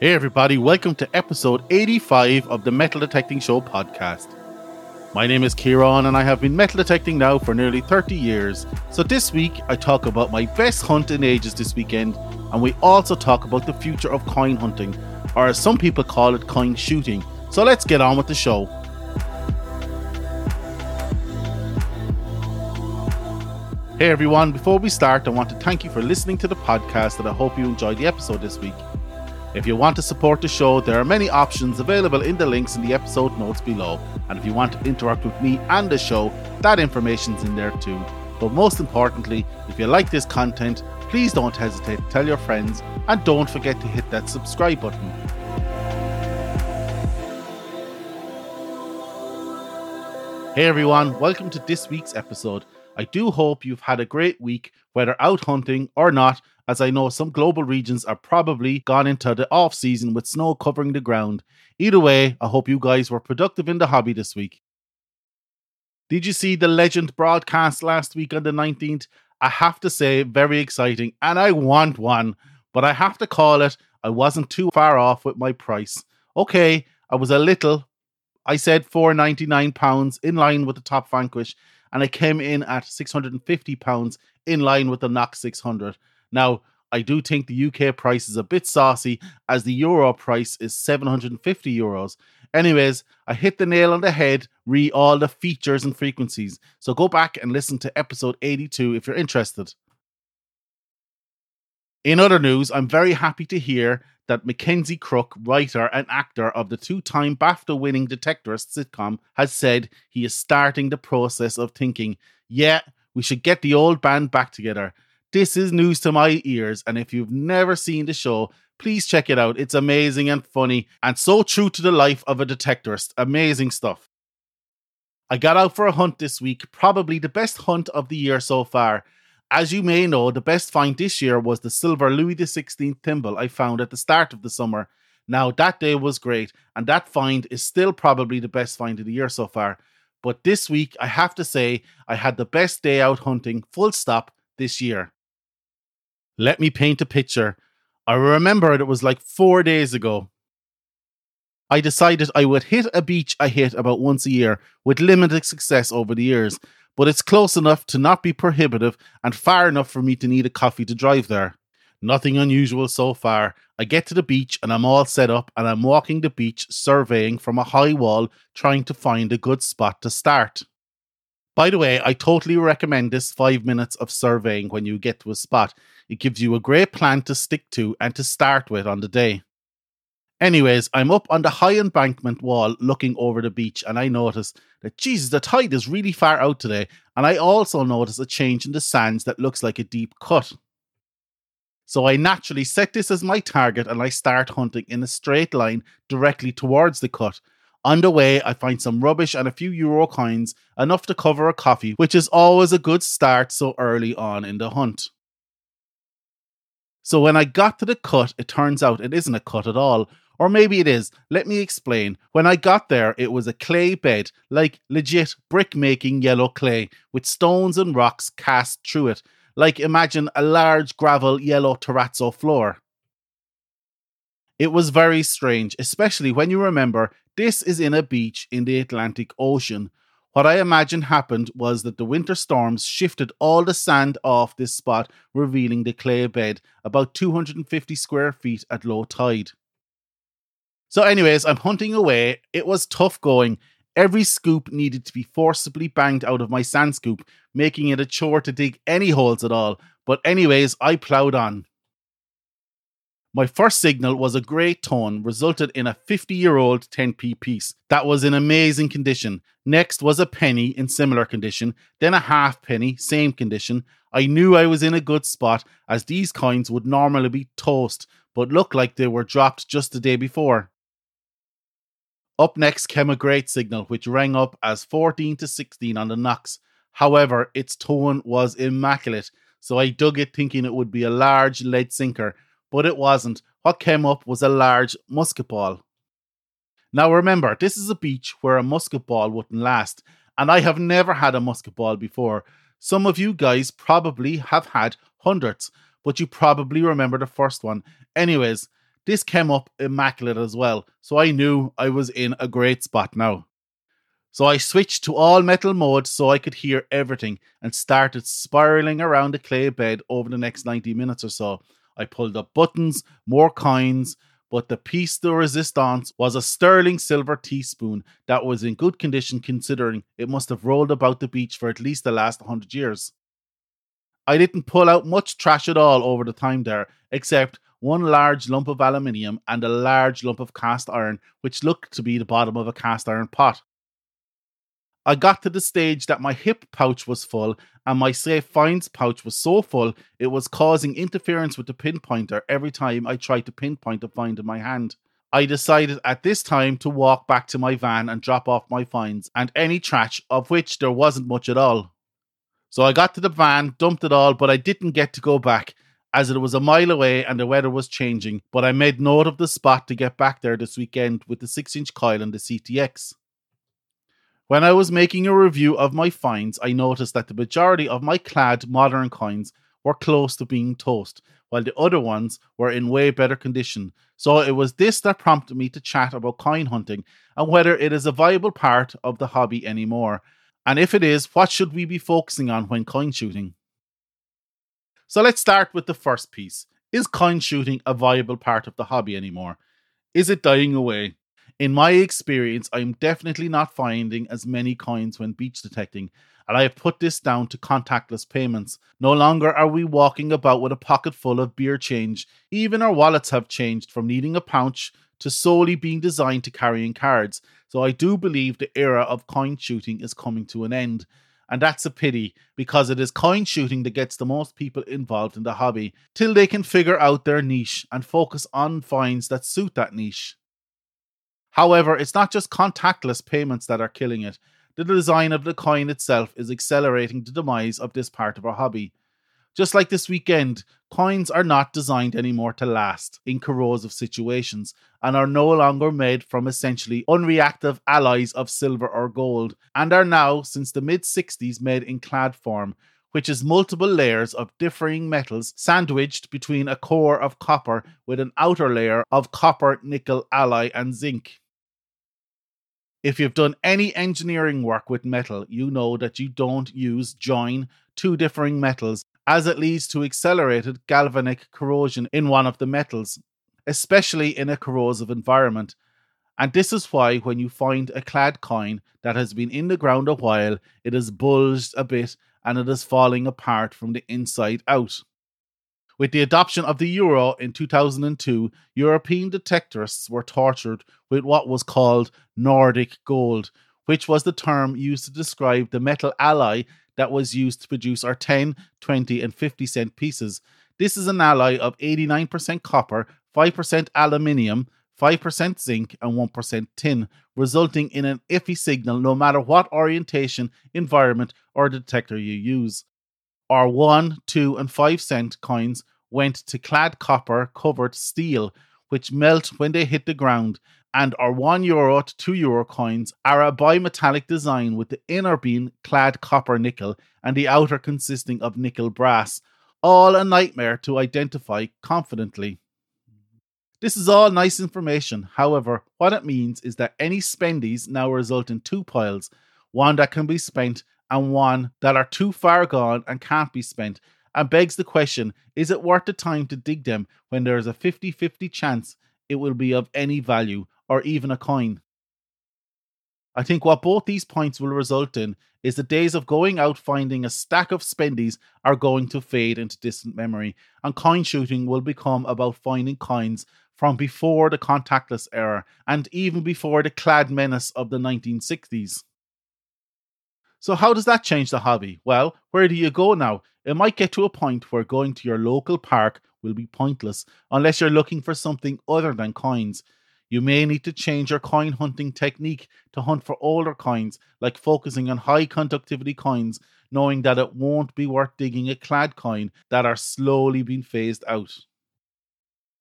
Hey everybody, welcome to episode 85 of the Metal Detecting Show podcast. My name is Ciaran and I have been metal detecting now for nearly 30 years. So this week I talk about my best hunt in ages this weekend, and we also talk about the future of coin hunting, or as some people call it, coin shooting. So let's get on with the show. Hey everyone, before we start I want to thank you for listening to the podcast, and I hope you enjoyed the episode this week. If you want to support the show, there are many options available in the links in the episode notes below. And if you want to interact with me and the show, that information's in there too. But most importantly, if you like this content, please don't hesitate to tell your friends, and don't forget to hit that subscribe button. Hey everyone, welcome to this week's episode. I do hope you've had a great week, whether out hunting or not, as I know some global regions are probably gone into the off season with snow covering the ground. Either way, I hope you guys were productive in the hobby this week. Did you see the Legend broadcast last week on the 19th? I have to say, very exciting, and I want one, but I have to call it, I wasn't too far off with my price. Okay, I was a little, I said £499 in line with the Top Vanquish, and I came in at £650 in line with the Nox 600. Now, I do think the UK price is a bit saucy, as the euro price is €750. Anyways, I hit the nail on the head, re all the features and frequencies. So go back and listen to episode 82 if you're interested. In other news, I'm very happy to hear that Mackenzie Crook, writer and actor of the two-time BAFTA-winning Detectorist sitcom, has said he is starting the process of thinking, yeah, we should get the old band back together. This is news to my ears, and if you've never seen the show, please check it out. It's amazing and funny, and so true to the life of a detectorist. Amazing stuff. I got out for a hunt this week, probably the best hunt of the year so far. As you may know, the best find this year was the silver Louis XVI thimble I found at the start of the summer. Now, that day was great, and that find is still probably the best find of the year so far. But this week, I have to say, I had the best day out hunting, full stop, this year. Let me paint a picture. I remember it was like 4 days ago. I decided I would hit a beach I hit about once a year, with limited success over the years, but it's close enough to not be prohibitive and far enough for me to need a coffee to drive there. Nothing unusual so far. I get to the beach and I'm all set up, and I'm walking the beach surveying from a high wall, trying to find a good spot to start. By the way, I totally recommend this 5 minutes of surveying when you get to a spot. It gives you a great plan to stick to and to start with on the day. Anyways, I'm up on the high embankment wall looking over the beach, and I notice that, Jesus, the tide is really far out today. And I also notice a change in the sands that looks like a deep cut. So I naturally set this as my target, and I start hunting in a straight line directly towards the cut. On the way, I find some rubbish and a few euro coins, enough to cover a coffee, which is always a good start so early on in the hunt. So when I got to the cut, it turns out it isn't a cut at all. Or maybe it is. Let me explain. When I got there, it was a clay bed, like legit brick-making yellow clay, with stones and rocks cast through it. Like, imagine a large gravel yellow terrazzo floor. It was very strange, especially when you remember this is in a beach in the Atlantic Ocean. What I imagine happened was that the winter storms shifted all the sand off this spot, revealing the clay bed, about 250 square feet at low tide. So anyways, I'm hunting away. It was tough going. Every scoop needed to be forcibly banged out of my sand scoop, making it a chore to dig any holes at all. But anyways, I ploughed on. My first signal was a grey tone, resulted in a 50-year-old 10p piece that was in amazing condition. Next was a penny in similar condition, then a half penny, same condition. I knew I was in a good spot, as these coins would normally be toast, but looked like they were dropped just the day before. Up next came a great signal, which rang up as 14 to 16 on the Nox. However, its tone was immaculate, so I dug it thinking it would be a large lead sinker. But it wasn't. What came up was a large musket ball. Now remember, this is a beach where a musket ball wouldn't last, and I have never had a musket ball before. Some of you guys probably have had hundreds, but you probably remember the first one. Anyways, This came up immaculate as well, so I knew I was in a great spot now. So I switched to all metal mode so I could hear everything and started spiraling around the clay bed over the next 90 minutes or so. I pulled up buttons, more coins, but the piece de resistance was a sterling silver teaspoon that was in good condition considering it must have rolled about the beach for at least the last 100 years. I didn't pull out much trash at all over the time there, except one large lump of aluminium and a large lump of cast iron, which looked to be the bottom of a cast iron pot. I got to the stage that my hip pouch was full and my safe finds pouch was so full it was causing interference with the pinpointer every time I tried to pinpoint a find in my hand. I decided at this time to walk back to my van and drop off my finds and any trash, of which there wasn't much at all. So I got to the van, dumped it all, but I didn't get to go back as it was a mile away and the weather was changing, but I made note of the spot to get back there this weekend with the 6-inch coil and the CTX. When I was making a review of my finds, I noticed that the majority of my clad modern coins were close to being toast, while the other ones were in way better condition. So it was this that prompted me to chat about coin hunting and whether it is a viable part of the hobby anymore. And if it is, what should we be focusing on when coin shooting? So let's start with the first piece. Is coin shooting a viable part of the hobby anymore? Is it dying away? In my experience, I'm definitely not finding as many coins when beach detecting, and I have put this down to contactless payments. No longer are we walking about with a pocket full of beer change. Even our wallets have changed from needing a pouch to solely being designed to carrying cards. So I do believe the era of coin shooting is coming to an end. And that's a pity, because it is coin shooting that gets the most people involved in the hobby, till they can figure out their niche and focus on finds that suit that niche. However, it's not just contactless payments that are killing it. The design of the coin itself is accelerating the demise of this part of our hobby. Just like this weekend, coins are not designed anymore to last in corrosive situations and are no longer made from essentially unreactive alloys of silver or gold and are now, since the mid-60s, made in clad form, which is multiple layers of differing metals sandwiched between a core of copper with an outer layer of copper, nickel, alloy and zinc. If you've done any engineering work with metal, you know that you don't join two differing metals as it leads to accelerated galvanic corrosion in one of the metals, especially in a corrosive environment. And this is why when you find a clad coin that has been in the ground a while, it has bulged a bit and it is falling apart from the inside out. With the adoption of the euro in 2002, European detectorists were tortured with what was called Nordic gold, which was the term used to describe the metal alloy that was used to produce our 10, 20 and 50 cent pieces. This is an alloy of 89% copper, 5% aluminium, 5% zinc and 1% tin, resulting in an iffy signal no matter what orientation, environment or detector you use. Our 1, 2 and 5 cent coins went to clad copper covered steel, which melt when they hit the ground, and our €1 to €2 coins are a bimetallic design with the inner being clad copper nickel and the outer consisting of nickel brass, all a nightmare to identify confidently. This is all nice information, however, what it means is that any spendies now result in two piles, one that can be spent and one that are too far gone and can't be spent, and begs the question, is it worth the time to dig them when there is a 50-50 chance it will be of any value or even a coin? I think what both these points will result in is the days of going out finding a stack of spendies are going to fade into distant memory, and coin shooting will become about finding coins from before the contactless era and even before the clad menace of the 1960s. So how does that change the hobby? Well, where do you go now? It might get to a point where going to your local park will be pointless unless you're looking for something other than coins. You may need to change your coin hunting technique to hunt for older coins, like focusing on high conductivity coins, knowing that it won't be worth digging a clad coin that are slowly being phased out.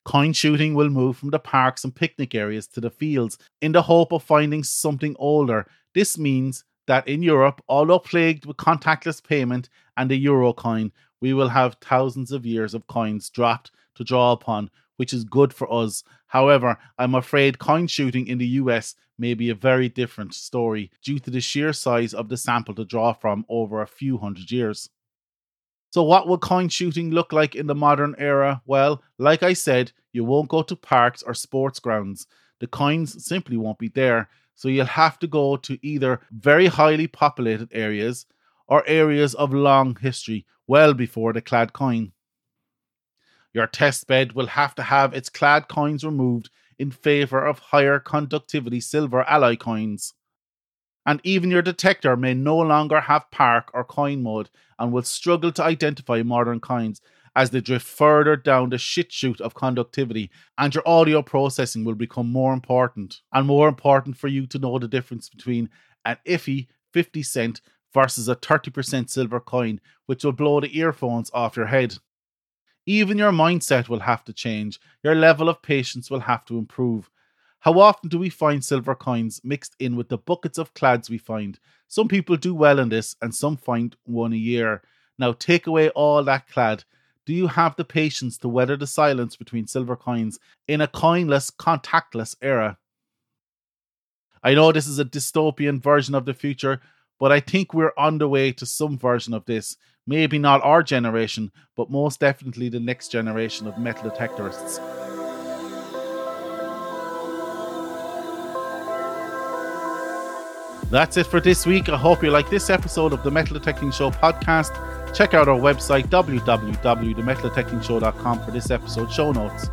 Coin shooting will move from the parks and picnic areas to the fields in the hope of finding something older. This means that in Europe, although plagued with contactless payment and the euro coin, we will have thousands of years of coins dropped to draw upon, which is good for us. However, I'm afraid coin shooting in the US may be a very different story due to the sheer size of the sample to draw from over a few hundred years. So what will coin shooting look like in the modern era? Well, like I said, you won't go to parks or sports grounds. The coins simply won't be there, so you'll have to go to either very highly populated areas or areas of long history, well before the clad coin. Your test bed will have to have its clad coins removed in favour of higher conductivity silver alloy coins. And even your detector may no longer have park or coin mode and will struggle to identify modern coins as they drift further down the shit chute of conductivity, and your audio processing will become more important, and more important for you to know the difference between an iffy 50 cent versus a 30% silver coin, which will blow the earphones off your head. Even your mindset will have to change. Your level of patience will have to improve. How often do we find silver coins mixed in with the buckets of clads we find? Some people do well in this and some find one a year. Now take away all that clad. Do you have the patience to weather the silence between silver coins in a coinless, contactless era? I know this is a dystopian version of the future, but I think we're on the way to some version of this. Maybe not our generation, but most definitely the next generation of metal detectorists. That's it for this week. I hope you like this episode of the Metal Detecting Show podcast. Check out our website, www.themetalDetectingShow.com, for this episode's show notes.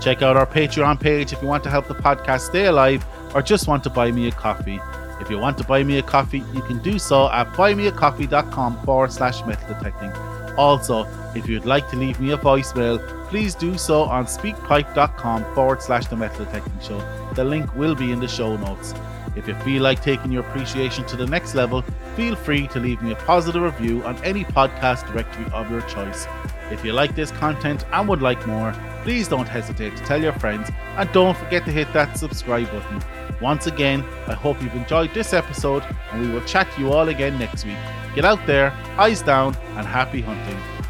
Check out our Patreon page if you want to help the podcast stay alive or just want to buy me a coffee. If you want to buy me a coffee, you can do so at buymeacoffee.com/metal detecting. Also, if you'd like to leave me a voicemail, please do so on speakpipe.com/the metal detecting show. The link will be in the show notes. If you feel like taking your appreciation to the next level, feel free to leave me a positive review on any podcast directory of your choice. If you like this content and would like more, please don't hesitate to tell your friends, and don't forget to hit that subscribe button. Once again, I hope you've enjoyed this episode, and we will chat to you all again next week. Get out there, eyes down, and happy hunting.